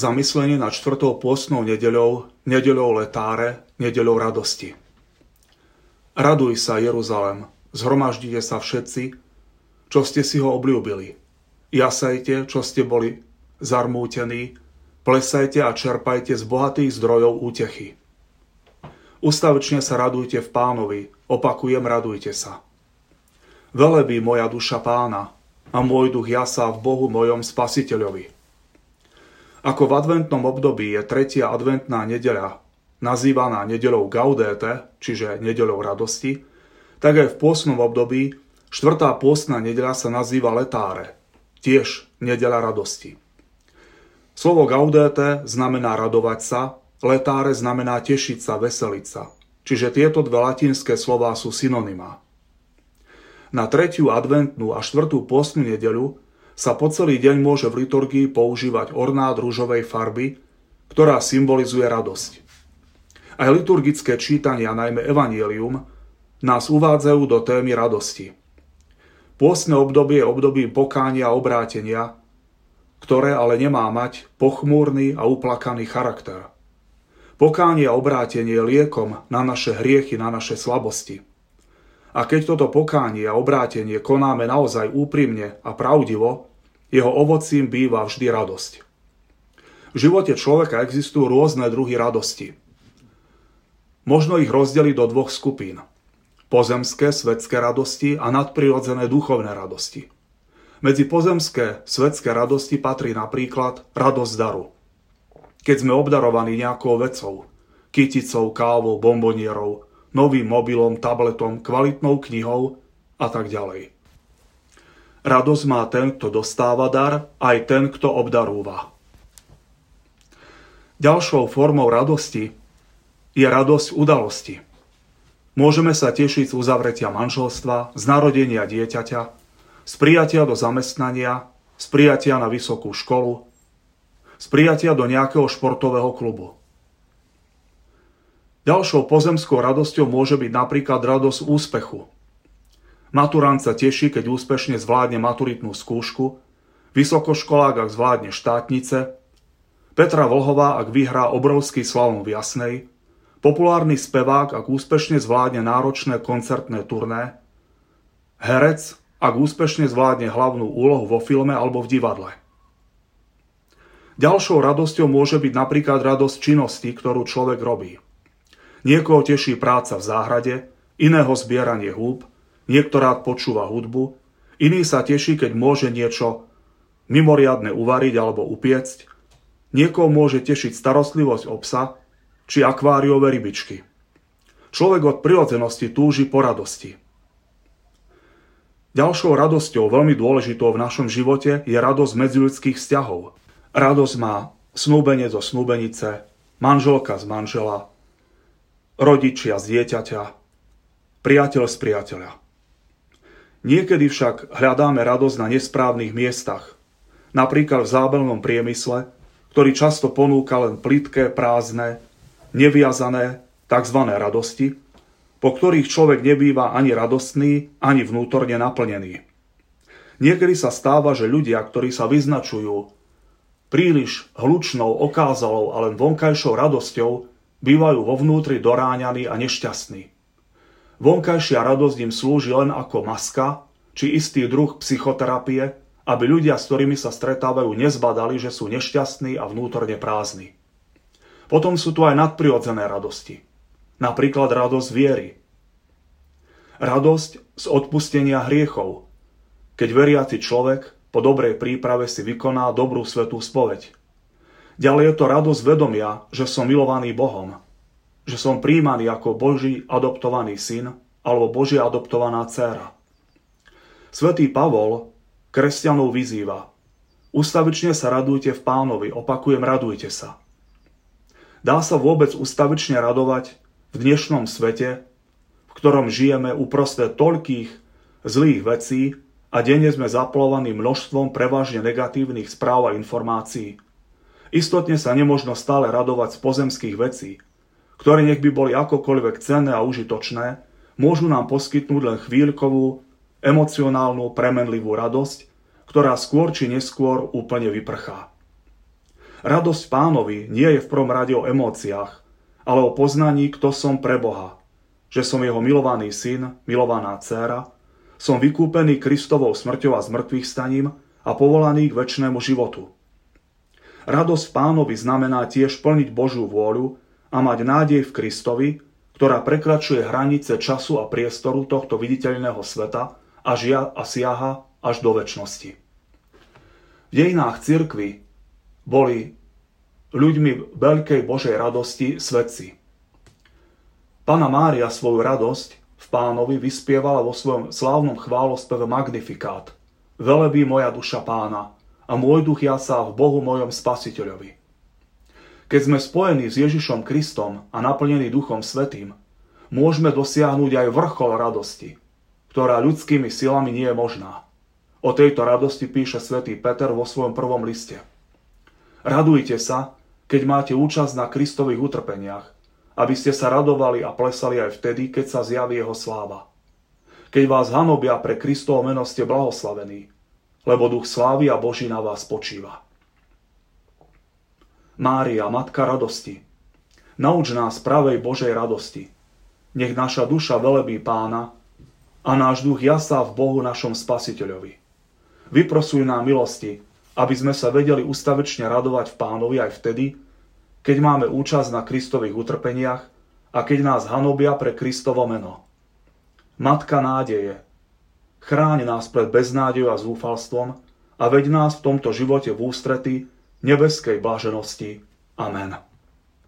zamyslenie nad 4. pôstnou nedeľou, nedeľou letáre, nedeľou radosti. Raduj sa, Jeruzalem, zhromaždite sa všetci, čo ste si ho obľúbili. Jasajte, čo ste boli zarmútení, plesajte a čerpajte z bohatých zdrojov útechy. Ustavične sa radujte v Pánovi, opakujem, radujte sa. Velebí moja duša Pána a môj duch jasá v Bohu mojom Spasiteľovi. Ako v adventnom období je 3. adventná nedeľa nazývaná nedeľou Gaudete, čiže nedeľou radosti, tak aj v pôstnom období 4. pôstna nedeľa sa nazýva letáre, tiež nedeľa radosti. Slovo Gaudete znamená radovať sa, letáre znamená tešiť sa, veseliť sa, čiže tieto dve latinské slová sú synonymá. Na 3. adventnú a 4. pôstnu nedeľu sa po celý deň môže v liturgii používať ornát ružovej farby, ktorá symbolizuje radosť. Aj liturgické čítania, najmä evanjelium, nás uvádzajú do témy radosti. Pôstne obdobie je obdobím pokánia a obrátenia, ktoré ale nemá mať pochmúrny a uplakaný charakter. Pokánie a obrátenie je liekom na naše hriechy, na naše slabosti. A keď toto pokánie a obrátenie konáme naozaj úprimne a pravdivo, jeho ovocím býva vždy radosť. V živote človeka existujú rôzne druhy radosti. Možno ich rozdeliť do dvoch skupín. Pozemské, svetské radosti a nadprirodzené duchovné radosti. Medzi pozemské, svetské radosti patrí napríklad radosť daru. Keď sme obdarovaní nejakou vecou, kyticou, kávou, bombonierou, novým mobilom, tabletom, kvalitnou knihou a tak ďalej. Radosť má ten, kto dostáva dar, aj ten, kto obdarúva. Ďalšou formou radosti je radosť udalosti. Môžeme sa tešiť z uzavretia manželstva, z narodenia dieťaťa, z prijatia do zamestnania, z prijatia na vysokú školu, z prijatia do nejakého športového klubu. Ďalšou pozemskou radosťou môže byť napríklad radosť úspechu. Maturant sa teší, keď úspešne zvládne maturitnú skúšku, vysokoškolák, ak zvládne štátnice, Petra Vlhová, ak vyhrá obrovský slalom v Jasnej, populárny spevák, ak úspešne zvládne náročné koncertné turné, herec, ak úspešne zvládne hlavnú úlohu vo filme alebo v divadle. Ďalšou radosťou môže byť napríklad radosť činnosti, ktorú človek robí. Niekoho teší práca v záhrade, iného zbieranie húb, niekto rád počúva hudbu, iný sa teší, keď môže niečo mimoriadne uvariť alebo upiecť, niekoho môže tešiť starostlivosť o psa, či akváriové rybičky. Človek od prirodzenosti túži po radosti. Ďalšou radosťou, veľmi dôležitou v našom živote, je radosť medziľudských vzťahov. Radosť má snúbenec zo snúbenice, manželka z manžela, rodičia z dieťaťa, priateľ z priateľa. Niekedy však hľadáme radosť na nesprávnych miestach, napríklad v zábavnom priemysle, ktorý často ponúka len plitké, prázdne, neviazané tzv. Radosti, po ktorých človek nebýva ani radostný, ani vnútorne naplnený. Niekedy sa stáva, že ľudia, ktorí sa vyznačujú príliš hlučnou, okázalou a len vonkajšou radosťou, bývajú vo vnútri doráňaní a nešťastní. Vonkajšia radosť im slúži len ako maska či istý druh psychoterapie, aby ľudia, s ktorými sa stretávajú, nezbadali, že sú nešťastní a vnútorne prázdni. Potom sú tu aj nadprirodzené radosti. Napríklad radosť viery. Radosť z odpustenia hriechov, keď veriaci človek po dobrej príprave si vykoná dobrú svätú spoveď. Ďalej je to radosť vedomia, že som milovaný Bohom, že som prijímaný ako Boží adoptovaný syn alebo Božia adoptovaná dcéra. Svätý Pavol kresťanov vyzýva: Ustavične sa radujte v Pánovi, opakujem, radujte sa. Dá sa vôbec ustavične radovať v dnešnom svete, v ktorom žijeme uprostred toľkých zlých vecí a denne sme zaplovaní množstvom prevažne negatívnych správ a informácií? Istotne sa nemožno stále radovať z pozemských vecí, ktoré nech by boli akokoľvek cenné a užitočné, môžu nám poskytnúť len chvíľkovú, emocionálnu, premenlivú radosť, ktorá skôr či neskôr úplne vyprchá. Radosť Pánovi nie je v prvom rade o emóciách, ale o poznaní, kto som pre Boha. Že som jeho milovaný syn, milovaná dcéra, som vykúpený Kristovou smrťou a zmrtvých staním a povolaný k večnému životu. Radosť Pánovi znamená tiež plniť Božiu vôľu a mať nádej v Kristovi, ktorá prekračuje hranice času a priestoru tohto viditeľného sveta a siaha až do večnosti. V dejinách cirkvi boli ľuďmi veľkej Božej radosti svedci. Panna Mária svoju radosť v Pánovi vyspievala vo svojom slávnom chválospeve Magnifikát. Velebí moja duša Pána a môj duch jasá v Bohu mojom Spasiteľovi. Keď sme spojení s Ježišom Kristom a naplnení Duchom Svätým, môžeme dosiahnuť aj vrchol radosti, ktorá ľudskými silami nie je možná. O tejto radosti píše svätý Peter vo svojom prvom liste. Radujte sa, keď máte účasť na Kristových utrpeniach, aby ste sa radovali a plesali aj vtedy, keď sa zjaví jeho sláva. Keď vás hanobia pre Kristovo meno, ste blahoslavení, lebo duch slávy a Boží na vás počíva. Mária, Matka radosti, nauč nás pravej Božej radosti. Nech naša duša velebí Pána a náš duch jasá v Bohu našom Spasiteľovi. Vyprosuj nám milosti, aby sme sa vedeli ustavečne radovať v Pánovi aj vtedy, keď máme účasť na Kristových utrpeniach a keď nás hanobia pre Kristovo meno. Matka nádeje, chráň nás pred beznádejou a zúfalstvom a veď nás v tomto živote v ústrety nebeskej blaženosti. Amen.